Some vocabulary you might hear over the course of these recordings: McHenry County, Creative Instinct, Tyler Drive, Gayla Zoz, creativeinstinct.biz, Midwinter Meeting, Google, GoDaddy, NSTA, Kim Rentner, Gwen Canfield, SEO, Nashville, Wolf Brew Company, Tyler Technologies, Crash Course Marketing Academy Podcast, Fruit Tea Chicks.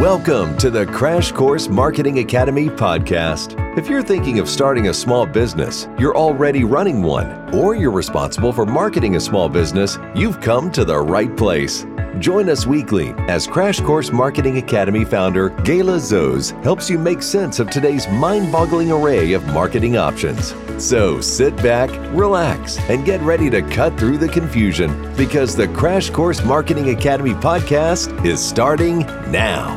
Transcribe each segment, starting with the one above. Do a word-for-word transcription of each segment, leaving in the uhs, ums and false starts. Welcome to the Crash Course Marketing Academy Podcast. If you're thinking of starting a small business, you're already running one, or you're responsible for marketing a small business, you've come to the right place. Join us weekly as Crash Course Marketing Academy founder Gayla Zoz helps you make sense of today's mind-boggling array of marketing options. So sit back, relax, and get ready to cut through the confusion because the Crash Course Marketing Academy podcast is starting now.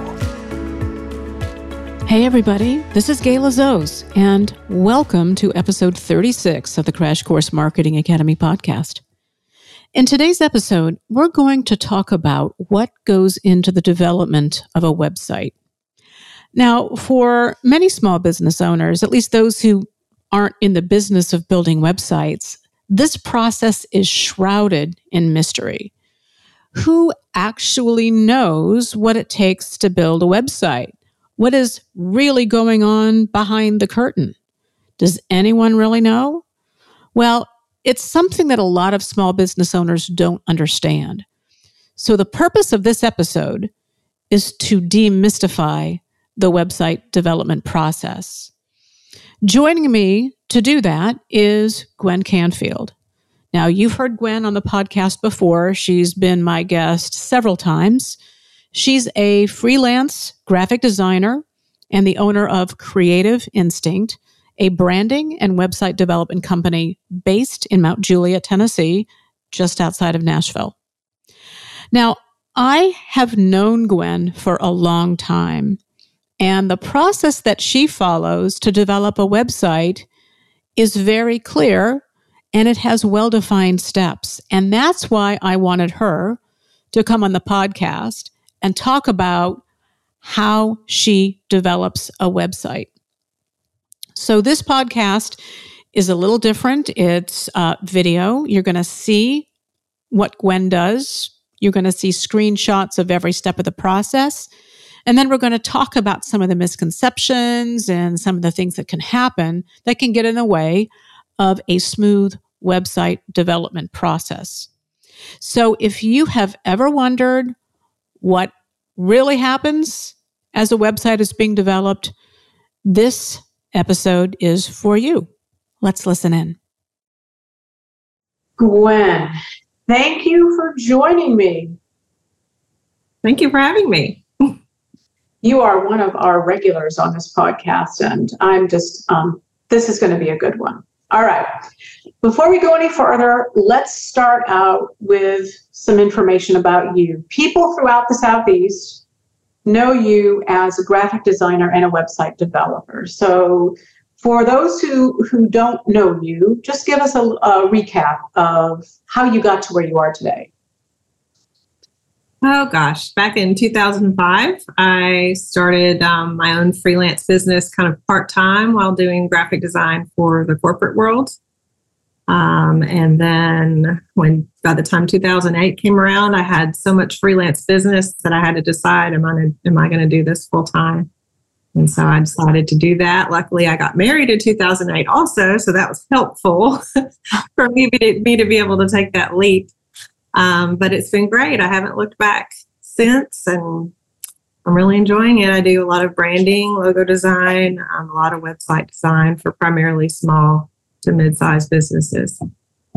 Hey everybody, this is Gayla Zoz, and welcome to episode thirty-six of the Crash Course Marketing Academy podcast. In today's episode, we're going to talk about what goes into the development of a website. Now, for many small business owners, at least those who aren't in the business of building websites, this process is shrouded in mystery. Who actually knows what it takes to build a website? What is really going on behind the curtain? Does anyone really know? Well, it's something that a lot of small business owners don't understand. So the purpose of this episode is to demystify the website development process. Joining me to do that is Gwen Canfield. Now, you've heard Gwen on the podcast before. She's been my guest several times. She's a freelance graphic designer and the owner of Creative Instinct, a branding and website development company based in Mount Juliet, Tennessee, just outside of Nashville. Now, I have known Gwen for a long time, and the process that she follows to develop a website is very clear, and it has well-defined steps. And that's why I wanted her to come on the podcast and talk about how she develops a website. So this podcast is a little different. It's uh, video. You're going to see what Gwen does. You're going to see screenshots of every step of the process. And then we're going to talk about some of the misconceptions and some of the things that can happen that can get in the way of a smooth website development process. So if you have ever wondered what really happens as a website is being developed, this episode is for you. Let's listen in. Gwen, thank you for joining me. Thank you for having me. You are one of our regulars on this podcast, and I'm just, um, this is going to be a good one. All right. Before we go any further, let's start out with some information about you. People throughout the Southeast know you as a graphic designer and a website developer. So for those who, who don't know you, just give us a, a recap of how you got to where you are today. Oh gosh, back in two thousand five, I started um, my own freelance business kind of part-time while doing graphic design for the corporate world. Um, and then when, by the time two thousand eight came around, I had so much freelance business that I had to decide, am I, am I going to do this full time? And so I decided to do that. Luckily, I got married in two thousand eight also, so that was helpful for me, me to be able to take that leap. Um, but it's been great. I haven't looked back since, and I'm really enjoying it. I do a lot of branding, logo design, um, a lot of website design for primarily small to mid-sized businesses.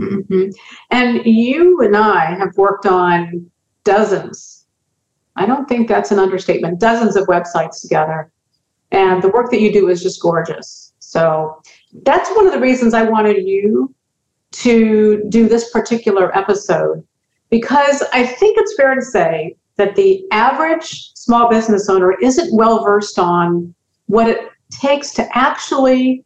Mm-hmm. And you and I have worked on dozens, I don't think that's an understatement, dozens of websites together. And the work that you do is just gorgeous. So that's one of the reasons I wanted you to do this particular episode, because I think it's fair to say that the average small business owner isn't well-versed on what it takes to actually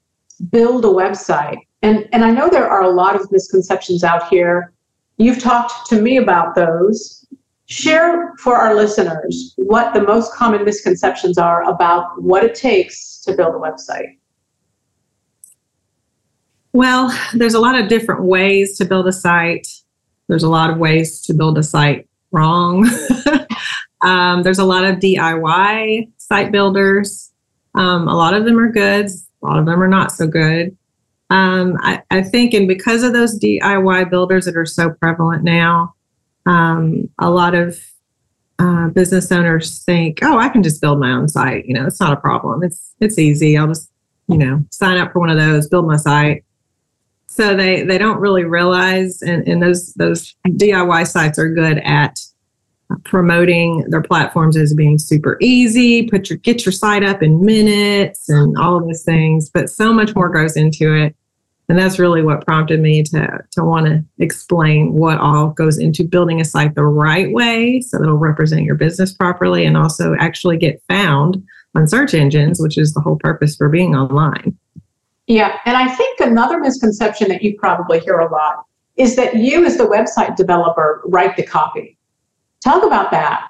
build a website. And, and I know there are a lot of misconceptions out here. You've talked to me about those. Share for our listeners what the most common misconceptions are about what it takes to build a website. Well, there's a lot of different ways to build a site. There's a lot of ways to build a site wrong. um, there's a lot of D I Y site builders. Um, a lot of them are good. A lot of them are not so good. Um, I, I think, and because of those D I Y builders that are so prevalent now, um, a lot of uh, business owners think, oh, I can just build my own site. You know, it's not a problem. It's, it's easy. I'll just, you know, sign up for one of those, build my site. So they, they don't really realize, and, and those, those D I Y sites are good at promoting their platforms as being super easy, put your, get your site up in minutes and all of those things, but so much more goes into it. And that's really what prompted me to, to want to explain what all goes into building a site the right way, so it'll represent your business properly and also actually get found on search engines, which is the whole purpose for being online. Yeah. And I think another misconception that you probably hear a lot is that you as the website developer write the copy. Talk about that.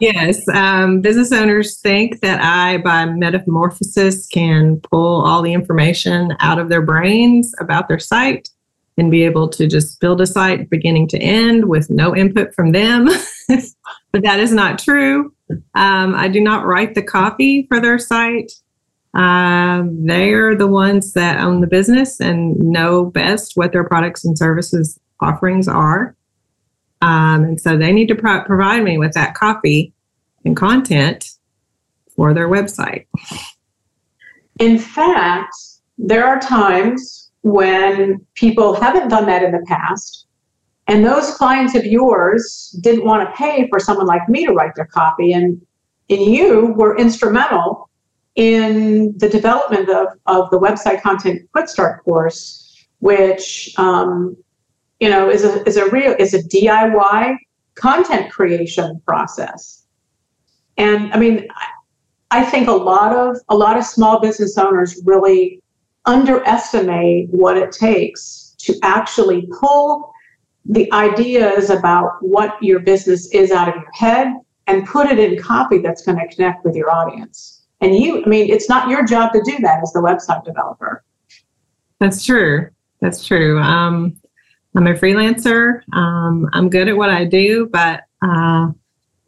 Yes. Um, business owners think that I, by metamorphosis, can pull all the information out of their brains about their site and be able to just build a site beginning to end with no input from them. But that is not true. Um, I do not write the copy for their site. Um, they are the ones that own the business and know best what their products and services offerings are. Um, and so they need to pro- provide me with that copy and content for their website. In fact, there are times when people haven't done that in the past, and those clients of yours didn't want to pay for someone like me to write their copy. And, and you were instrumental in the development of, of the website content quick start course, which, um, you know, is a is a real is a D I Y content creation process. And I mean, I think a lot of a lot of small business owners really underestimate what it takes to actually pull the ideas about what your business is out of your head and put it in copy that's going to connect with your audience. And you, I mean, it's not your job to do that as the website developer. That's true. That's true. Um, I'm a freelancer. Um, I'm good at what I do, but uh,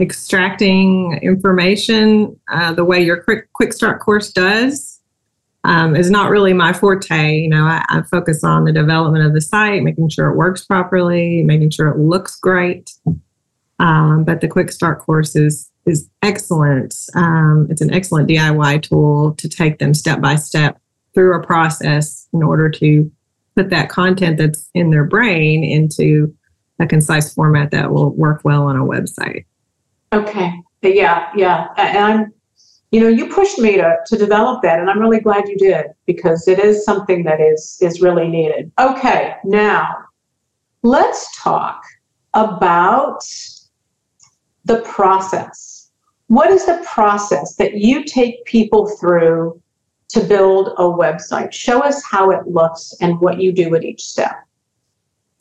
extracting information uh, the way your quick, quick start course does um, is not really my forte. You know, I, I focus on the development of the site, making sure it works properly, making sure it looks great. Um, but the quick start course is, is excellent. Um, it's an excellent D I Y tool to take them step by step through a process in order to put that content that's in their brain into a concise format that will work well on a website. Okay. Yeah. Yeah. And I'm, you know, you pushed me to, to develop that, and I'm really glad you did, because it is something that is, is really needed. Okay. Now let's talk about the process. What is the process that you take people through to build a website? Show us how it looks and what you do at each step.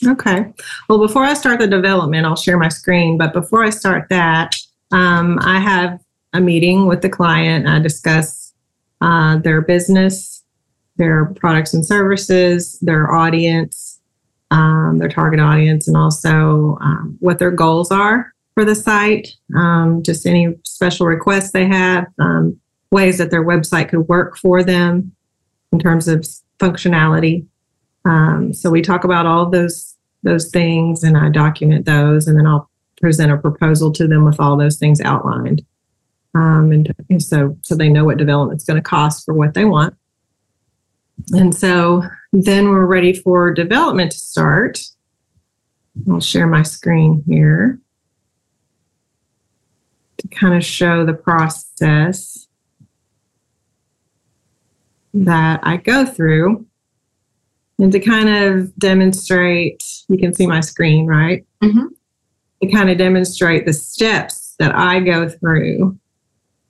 Okay. Well, before I start the development, I'll share my screen. But before I start that, um, I have a meeting with the client. I discuss uh, their business, their products and services, their audience, um, their target audience, and also um, what their goals are for the site, um, just any special requests they have, um, ways that their website could work for them in terms of functionality. Um, so we talk about all those those things, and I document those, and then I'll present a proposal to them with all those things outlined. Um, and, and so, so they know what development's going to cost for what they want. And so then we're ready for development to start. I'll share my screen here to kind of show the process that I go through, and to kind of demonstrate, you can see my screen, right? Mm-hmm. To kind of demonstrate the steps that I go through.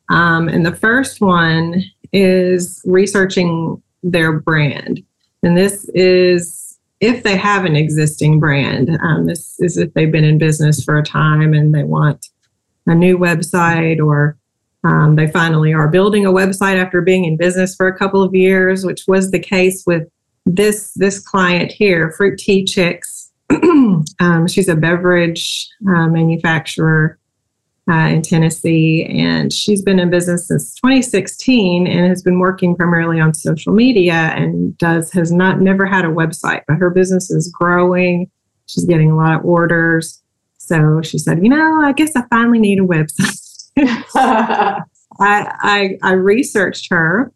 Um, and the first one is researching their brand. And this is if they have an existing brand. Um, this is if they've been in business for a time and they want a new website, or Um, they finally are building a website after being in business for a couple of years, which was the case with this this client here, Fruit Tea Chicks. um, she's a beverage uh, manufacturer uh, in Tennessee, and she's been in business since twenty sixteen and has been working primarily on social media, and does has not never had a website, but her business is growing. She's getting a lot of orders. So she said, you know, I guess I finally need a website. I, I I researched her,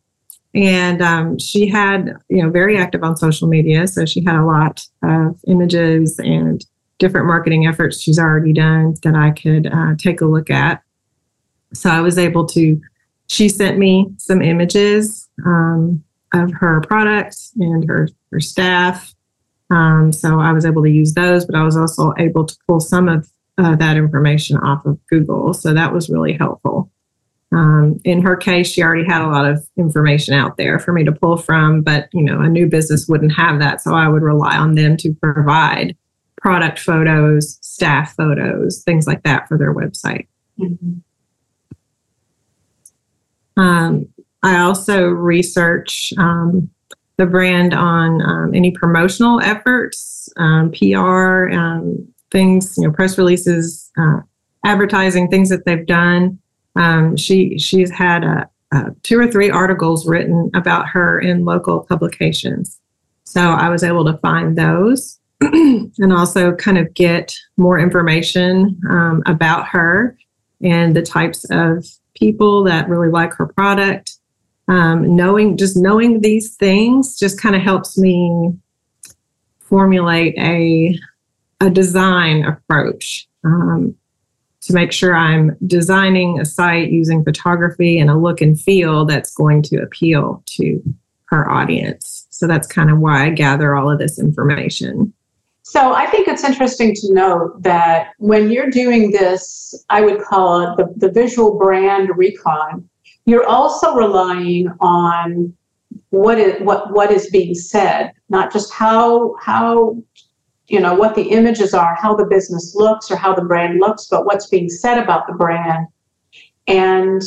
and um, she had, you know, very active on social media. So she had a lot of images and different marketing efforts she's already done that I could uh, take a look at. So I was able to, she sent me some images um, of her products and her, her staff. Um, so I was able to use those, but I was also able to pull some of uh, that information off of Google. So that was really helpful. Um, in her case, she already had a lot of information out there for me to pull from, but, you know, a new business wouldn't have that. So I would rely on them to provide product photos, staff photos, things like that for their website. Mm-hmm. Um, I also research um, the brand on um, any promotional efforts, um, P R, um, things, you know, press releases, uh, advertising, things that they've done. Um, she she's had a, a two or three articles written about her in local publications. So I was able to find those and also kind of get more information um, about her and the types of people that really like her product. Um, knowing, just knowing these things just kind of helps me formulate a, a design approach um, to make sure I'm designing a site using photography and a look and feel that's going to appeal to her audience. So that's kind of why I gather all of this information. So I think it's interesting to note that when you're doing this, I would call it the, the visual brand recon, you're also relying on what is what what is being said, not just how how you know what the images are, how the business looks or how the brand looks, but what's being said about the brand, and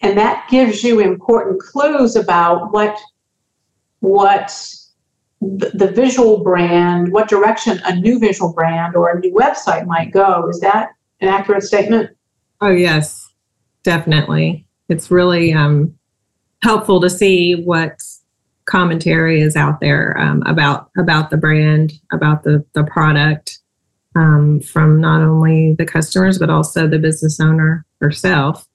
and that gives you important clues about what what the, the visual brand, what direction a new visual brand or a new website might go. Is that an accurate statement? Oh yes, definitely. It's really um, helpful to see what commentary is out there um, about about the brand, about the, the product um, from not only the customers, but also the business owner herself,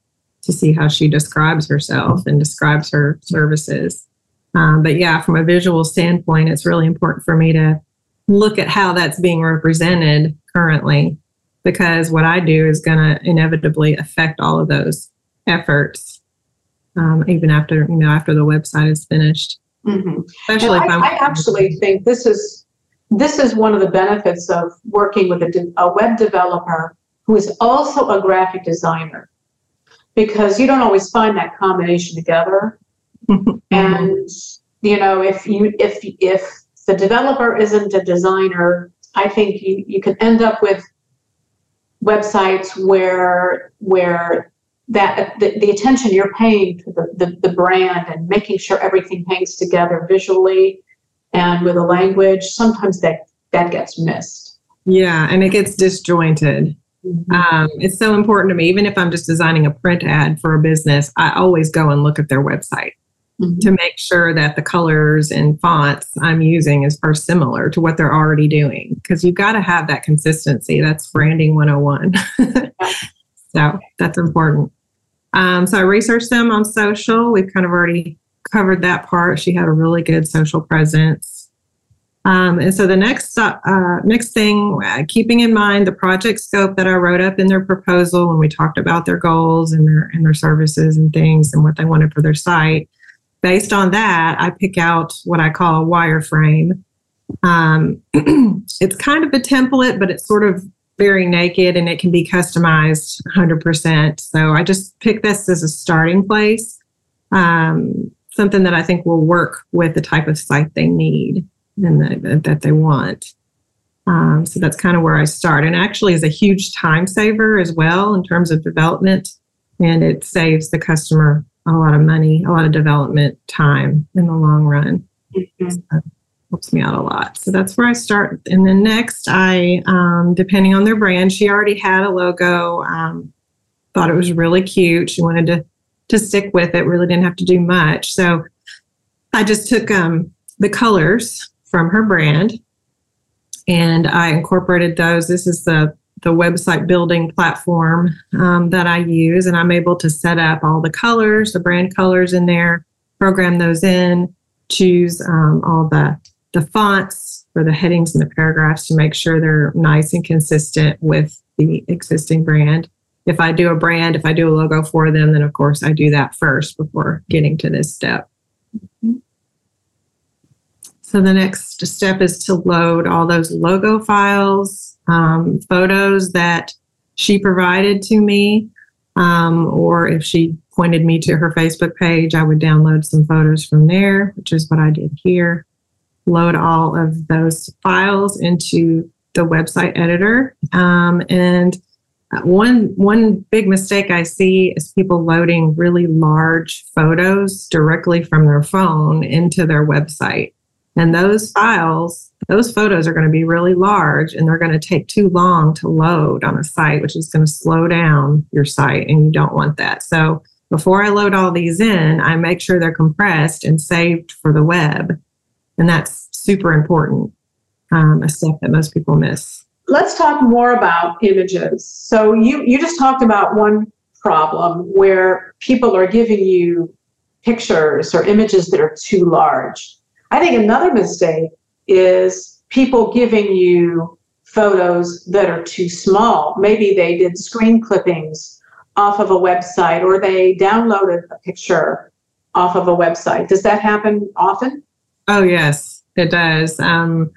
to see how she describes herself and describes her services. Um, but yeah, from a visual standpoint, it's really important for me to look at how that's being represented currently, because what I do is going to inevitably affect all of those efforts, um, even after, you know, after the website is finished. Mm-hmm. Especially if I, I'm- I actually think this is, this is one of the benefits of working with a, de- a web developer who is also a graphic designer, because you don't always find that combination together. And, you know, if you, if, if the developer isn't a designer, I think you, you can end up with websites where, where, that the, the attention you're paying to the, the, the brand and making sure everything hangs together visually and with a language, sometimes that, that gets missed. Yeah, and it gets disjointed. Mm-hmm. Um, it's so important to me, even if I'm just designing a print ad for a business, I always go and look at their website mm-hmm. to make sure that the colors and fonts I'm using is, are similar to what they're already doing, because you've got to have that consistency. That's branding one oh one. Yeah. So that's important. Um, so I researched them on social. We've kind of already covered that part. She had a really good social presence. Um, and so the next uh, next thing, uh, keeping in mind the project scope that I wrote up in their proposal when we talked about their goals and their, and their services and things and what they wanted for their site. Based on that, I pick out what I call a wireframe. Um, it's kind of a template, but it's sort of very naked, and it can be customized one hundred percent. So I just pick this as a starting place, um, something that I think will work with the type of site they need and the, that they want. Um, so that's kind of where I start. And actually is a huge time saver as well in terms of development, and it saves the customer a lot of money, a lot of development time in the long run. Mm-hmm. So, helps me out a lot. So that's where I start. And then next, I, um, depending on their brand, she already had a logo, um, thought it was really cute. She wanted to, to stick with it, really didn't have to do much. So I just took um, the colors from her brand and I incorporated those. This is the the website building platform um, that I use, and I'm able to set up all the colors, the brand colors in there, program those in, choose um, all the, the fonts for the headings and the paragraphs to make sure they're nice and consistent with the existing brand. If I do a brand, if I do a logo for them, then of course I do that first before getting to this step. Mm-hmm. So the next step is to load all those logo files, um, photos that she provided to me, um, or if she pointed me to her Facebook page, I would download some photos from there, which is what I did here. Load all of those files into the website editor. Um, and one, one big mistake I see is people loading really large photos directly from their phone into their website. And those files, those photos are going to be really large, and they're going to take too long to load on a site, which is going to slow down your site, and you don't want that. So before I load all these in, I make sure they're compressed and saved for the web. And that's super important, um, a step that most people miss. Let's talk more about images. So you, you just talked about one problem where people are giving you pictures or images that are too large. I think another mistake is people giving you photos that are too small. Maybe they did screen clippings off of a website, or they downloaded a picture off of a website. Does that happen often? Oh, yes, it does. Um,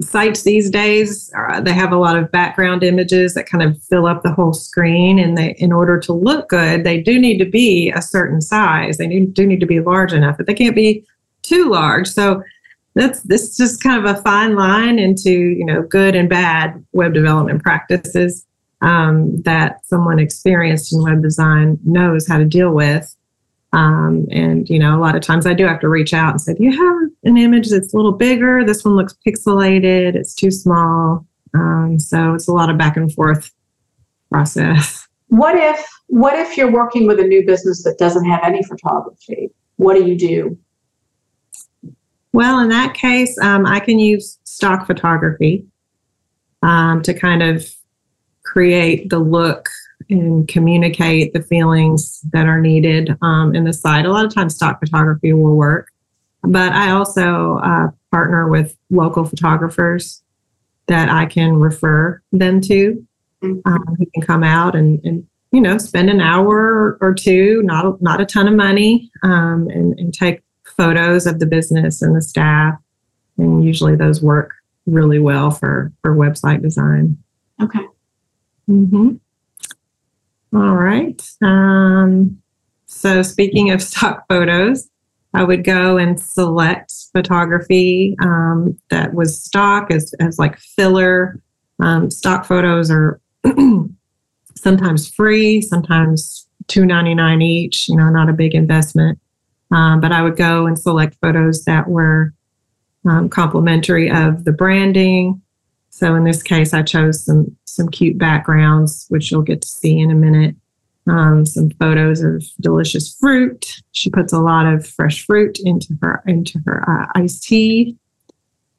sites these days, uh, they have a lot of background images that kind of fill up the whole screen. And they, in order to look good, they do need to be a certain size. They need, do need to be large enough, but they can't be too large. So that's this is kind of a fine line into, you know, good and bad web development practices um, that someone experienced in web design knows how to deal with. Um, and, you know, a lot of times I do have to reach out and say, do you have an image that's a little bigger? This one looks pixelated. It's too small. Um, so it's a lot of back and forth process. What if, what if you're working with a new business that doesn't have any photography? What do you do? Well, in that case, um, I can use stock photography um, to kind of create the look and communicate the feelings that are needed um, in the site. A lot of times stock photography will work, but I also uh, partner with local photographers that I can refer them to. Um, who can come out and, and, you know, spend an hour or two, not, not a ton of money, um, and, and take photos of the business and the staff, and usually those work really well for, for website design. Okay. Mm-hmm. All right. Um, so speaking of stock photos, I would go and select photography um, that was stock as, as like filler. Um, stock photos are sometimes free, sometimes two dollars and ninety-nine cents each, you know, not a big investment. Um, but I would go and select photos that were um, complimentary of the branding. So in this case, I chose some some cute backgrounds, which you'll get to see in a minute. Um, some photos of delicious fruit. She puts a lot of fresh fruit into her into her uh, iced tea.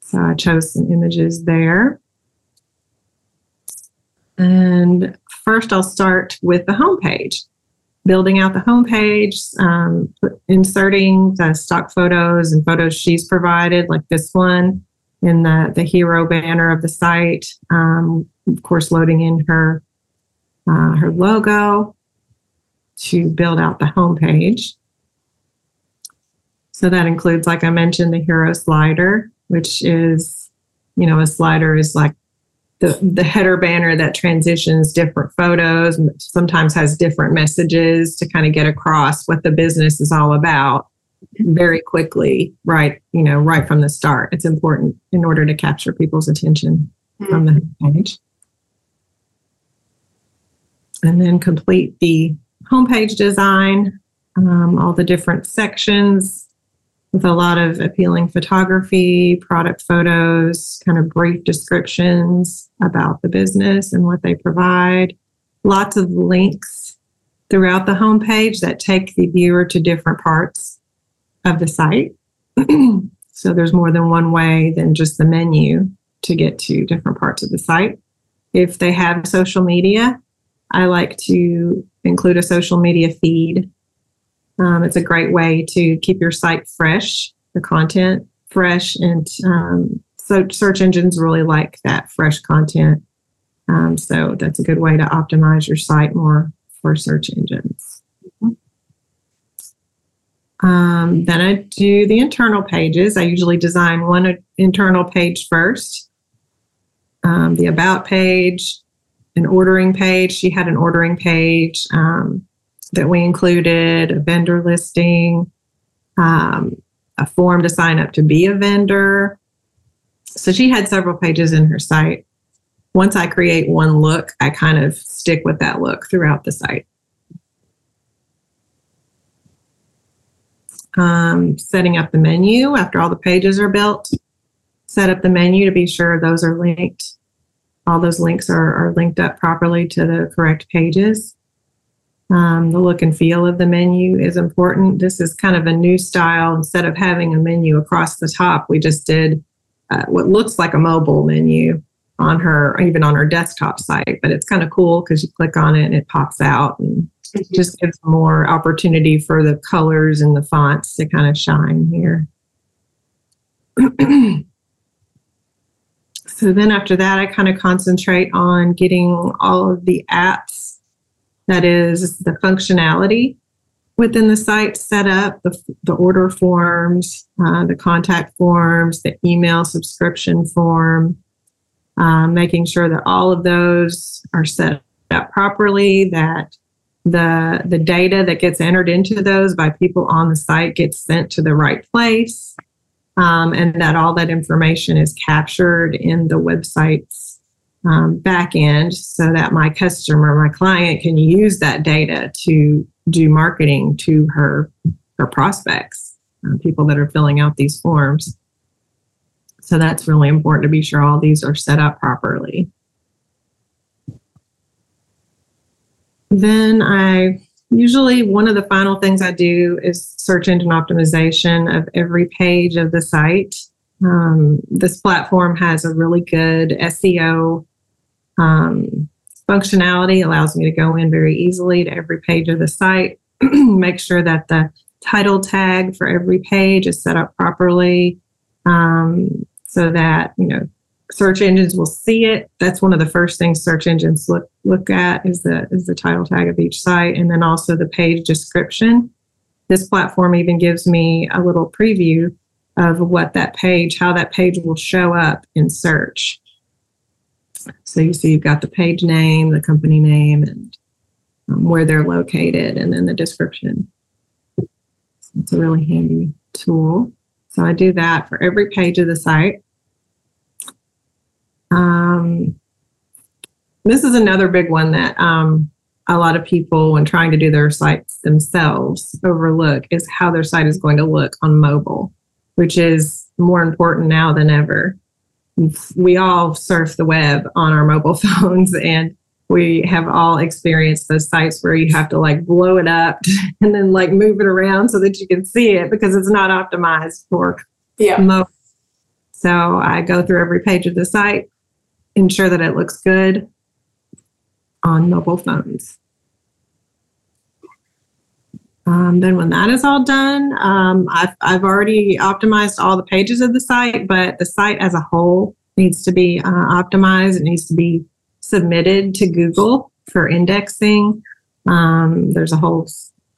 So I chose some images there. And first, I'll start with the homepage. Building out the homepage, um, inserting the stock photos and photos she's provided, like this one in the, the hero banner of the site. Um, of course, loading in her uh, her logo to build out the homepage. So that includes, like I mentioned, the hero slider, which is, you know, a slider is like The, the header banner that transitions different photos, sometimes has different messages to kind of get across what the business is all about very quickly, right, you know, right from the start. It's important in order to capture people's attention mm-hmm. from the homepage. And then complete the homepage design, um, all the different sections with a lot of appealing photography, product photos, kind of brief descriptions about the business and what they provide. Lots of links throughout the homepage that take the viewer to different parts of the site. So there's more than one way than just the menu to get to different parts of the site. if they have social media, I like to include a social media feed. Um, it's a great way to keep your site fresh, the content fresh, and um, so search engines really like that fresh content. Um, so that's a good way to optimize your site more for search engines. Um, then I do the internal pages. I usually design one internal page first, um, the about page, an ordering page. She had an ordering page um, that we included, a vendor listing, um, a form to sign up to be a vendor. So she had several pages in her site. Once I create one look, I kind of stick with that look throughout the site. Um, setting up the menu after all the pages are built. Set up the menu to be sure those are linked. All those links are, are linked up properly to the correct pages. Um, the look and feel of the menu is important. This is kind of a new style. Instead of having a menu across the top, we just did uh, what looks like a mobile menu on her, even on her desktop site, but it's kind of cool because you click on it and it pops out and mm-hmm. just gives more opportunity for the colors and the fonts to kind of shine here. So then after that, I kind of concentrate on getting all of the apps, that is the functionality within the site set up, the, the order forms, uh, the contact forms, the email subscription form. Um, making sure that all of those are set up properly, that the the data that gets entered into those by people on the site gets sent to the right place, um, and that all that information is captured in the website's um, back end so that my customer, my client, can use that data to do marketing to her, her prospects, uh, people that are filling out these forms. So that's really important to be sure all these are set up properly. Then I usually, one of the final things I do is search engine optimization of every page of the site. Um, this platform has a really good S E O um, functionality, allows me to go in very easily to every page of the site, make sure that the title tag for every page is set up properly. Um, So that, you know, search engines will see it. That's one of the first things search engines look look at is the is the title tag of each site, and then also the page description. This platform even gives me a little preview of what that page, how that page will show up in search. So you see you've got the page name, the company name, and um, where they're located, and then the description. So it's a really handy tool. So I do that for every page of the site. Um, this is another big one that um, a lot of people, when trying to do their sites themselves, overlook is how their site is going to look on mobile, which is more important now than ever. We all surf the web on our mobile phones, and we have all experienced those sites where you have to like blow it up and then like move it around so that you can see it because it's not optimized for yeah. mobile. So I go through every page of the site, ensure that it looks good on mobile phones. Um, then when that is all done, um, I've, I've already optimized all the pages of the site, but the site as a whole needs to be uh, optimized. It needs to be submitted to Google for indexing. Um, there's a whole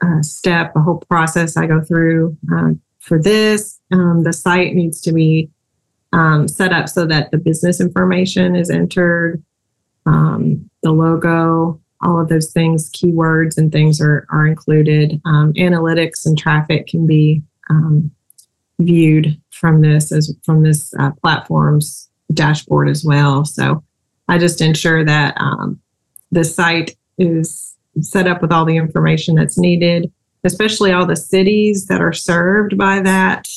uh, step, a whole process I go through uh, for this. Um, the site needs to be um, set up so that the business information is entered, um, the logo, all of those things, keywords and things are, are included. Um, analytics and traffic can be um, viewed from this as from this uh, platform's dashboard as well. So I just ensure that um, the site is set up with all the information that's needed, especially all the cities that are served by that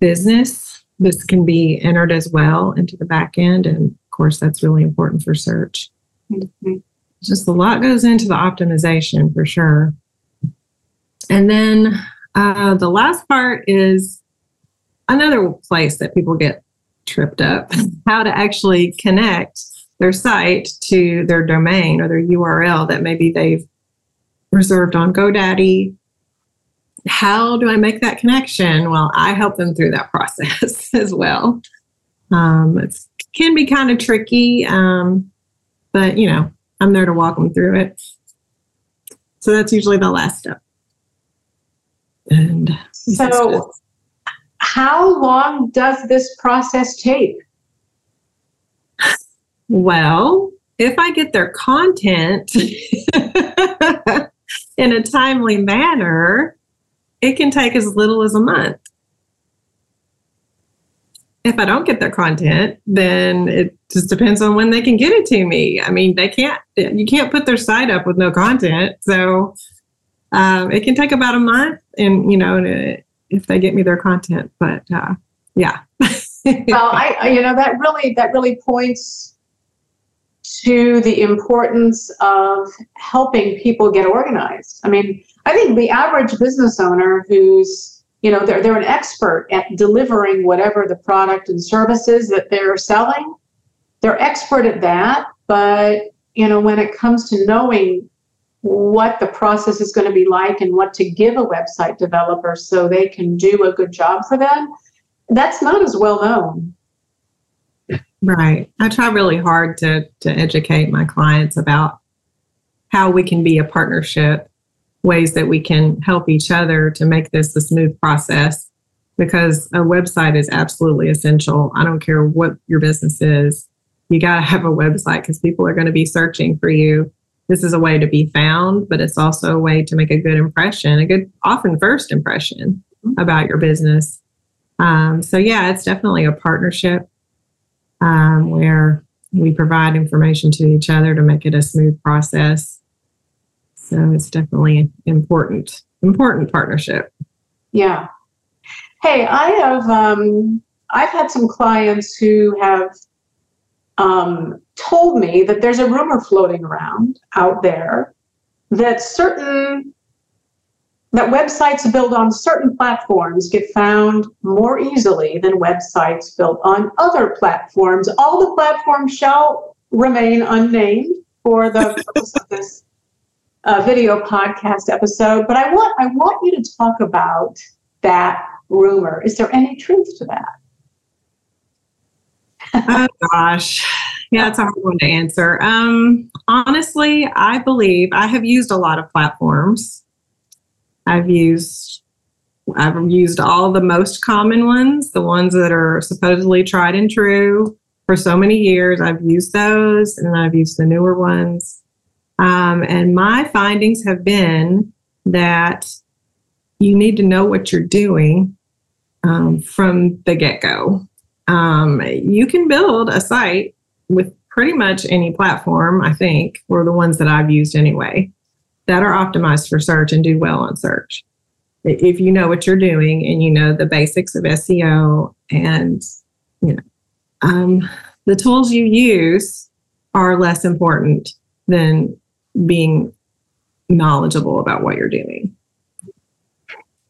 business. This can be entered as well into the back end. And of course, that's really important for search. Mm-hmm. Just a lot goes into the optimization for sure. And then uh, the last part is another place that people get tripped up, how to actually connect their site to their domain or their U R L that maybe they've reserved on GoDaddy. How do I make that connection? Well, I help them through that process as well. Um, it can be kind of tricky, um, but, you know, I'm there to walk them through it. So that's usually the last step. And so how long does this process take? Well, if I get their content in a timely manner, it can take as little as a month. If I don't get their content, then it just depends on when they can get it to me. I mean, they can't, you can't put their site up with no content. So um, it can take about a month and, you know, to, if they get me their content, but uh, yeah. Well, I, you know, that really, that really points to the importance of helping people get organized. I mean, I think the average business owner who's, you know, they're, they're an expert at delivering whatever the product and services that they're selling. They're expert at that. But, you know, when it comes to knowing what the process is going to be like and what to give a website developer so they can do a good job for them, that's not as well known. Right. I try really hard to, to educate my clients about how we can be a partnership, ways that we can help each other to make this a smooth process, because a website is absolutely essential. I don't care what your business is. You got to have a website because people are going to be searching for you. This is a way to be found, but it's also a way to make a good impression, a good, often first impression about your business. Um, so yeah, it's definitely a partnership um, where we provide information to each other to make it a smooth process. So it's definitely an important, important partnership. Yeah. Hey, I have, um, I've had some clients who have um, told me that there's a rumor floating around out there that certain, that websites built on certain platforms get found more easily than websites built on other platforms. All the platforms shall remain unnamed for the purpose of this a video podcast episode, but I want I want you to talk about that rumor. Is there any truth to that? Oh gosh, yeah, it's a hard one to answer. Um, honestly, I believe I have used a lot of platforms. I've used I've used all the most common ones, the ones that are supposedly tried and true for so many years. I've used those, and I've used the newer ones. Um, and my findings have been that you need to know what you're doing um, from the get-go. Um, you can build a site with pretty much any platform, I think, or the ones that I've used anyway, that are optimized for search and do well on search. If you know what you're doing and you know the basics of S E O and, you know, um, the tools you use are less important than being knowledgeable about what you're doing.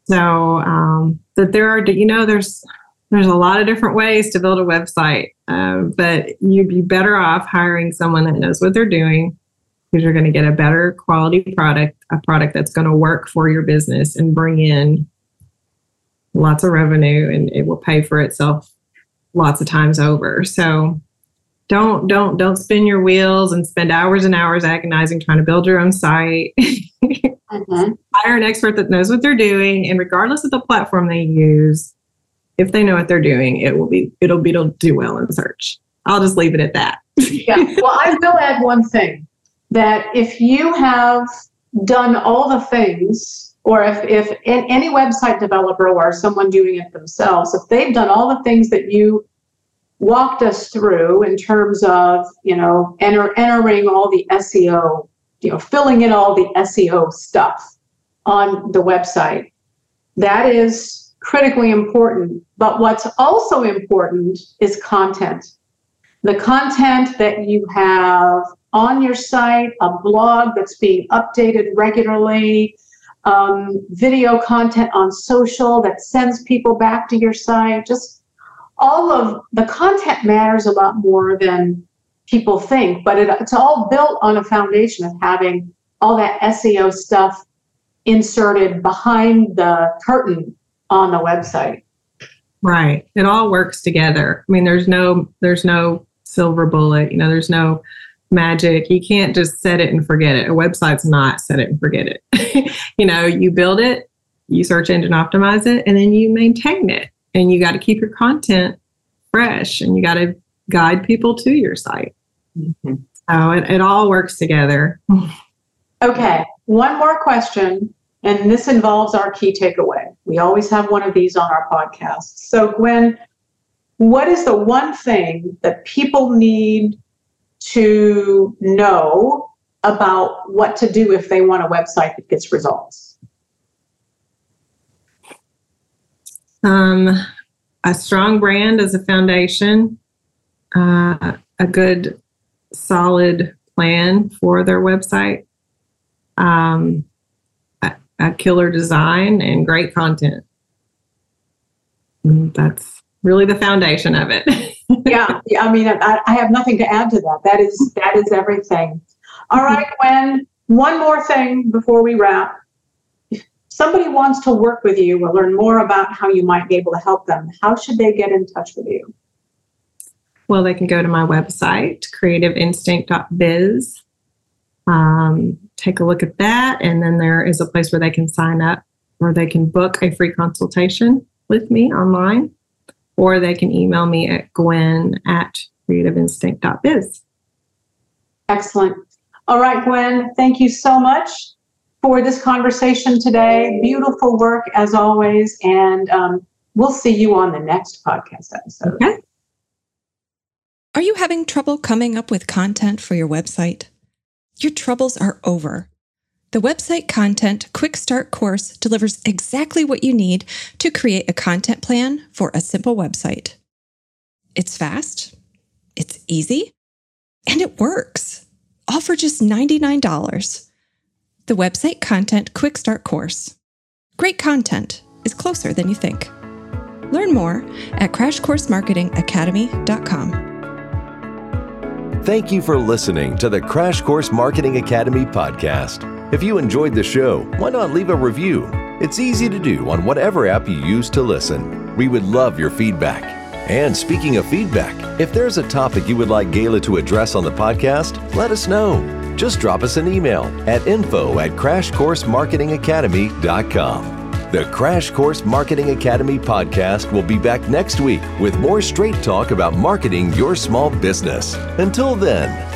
So um, that there are, you know, there's there's a lot of different ways to build a website, uh, but you'd be better off hiring someone that knows what they're doing, because you're going to get a better quality product, a product that's going to work for your business and bring in lots of revenue, and it will pay for itself lots of times over. So Don't, don't, don't spin your wheels and spend hours and hours agonizing trying to build your own site. Mm-hmm. Hire an expert that knows what they're doing. And regardless of the platform they use, if they know what they're doing, it will be, it'll be, it'll do well in search. I'll just leave it at that. Yeah. Well, I will add one thing, that if you have done all the things, or if, if any website developer or someone doing it themselves, if they've done all the things that you walked us through in terms of, you know, enter, entering all the S E O, you know, filling in all the S E O stuff on the website. That is critically important. But what's also important is content. The content that you have on your site, a blog that's being updated regularly, um, video content on social that sends people back to your site, just all of the content matters a lot more than people think, but it, it's all built on a foundation of having all that S E O stuff inserted behind the curtain on the website. Right. It all works together. I mean, there's no, there's no silver bullet, you know, there's no magic. You can't just set it and forget it. A website's not set it and forget it. You know, you build it, you search engine optimize it, and then you maintain it. And you got to keep your content fresh, and you got to guide people to your site. Mm-hmm. So it, it all works together. Okay. One more question, and this involves our key takeaway. We always have one of these on our podcast. So Gwen, what is the one thing that people need to know about what to do if they want a website that gets results? Um, a strong brand as a foundation, uh, a good solid plan for their website, um, a, a killer design, and great content. That's really the foundation of it. Yeah. I mean, I, I have nothing to add to that. That is, that is everything. All right, Gwen, one more thing before we wrap. Somebody wants to work with you or learn more about how you might be able to help them, how should they get in touch with you? Well, they can go to my website, creative instinct dot biz. Um, take a look at that. And then there is a place where they can sign up, or they can book a free consultation with me online, or they can email me at Gwen at creative instinct dot biz. Excellent. All right, Gwen, thank you so much for this conversation today. Beautiful work as always. And um, we'll see you on the next podcast episode. Okay. Are you having trouble coming up with content for your website? Your troubles are over. The Website Content Quick Start course delivers exactly what you need to create a content plan for a simple website. It's fast, it's easy, and it works. All for just ninety-nine dollars. The Website Content Quick Start course. Great content is closer than you think. Learn more at crash course marketing academy dot com. Thank you for listening to the Crash Course Marketing Academy podcast. If you enjoyed the show, why not leave a review? It's easy to do on whatever app you use to listen. We would love your feedback. And speaking of feedback, if there's a topic you would like Gayla to address on the podcast, let us know. Just drop us an email at info at crash course marketing academy dot com. The Crash Course Marketing Academy podcast will be back next week with more straight talk about marketing your small business. Until then...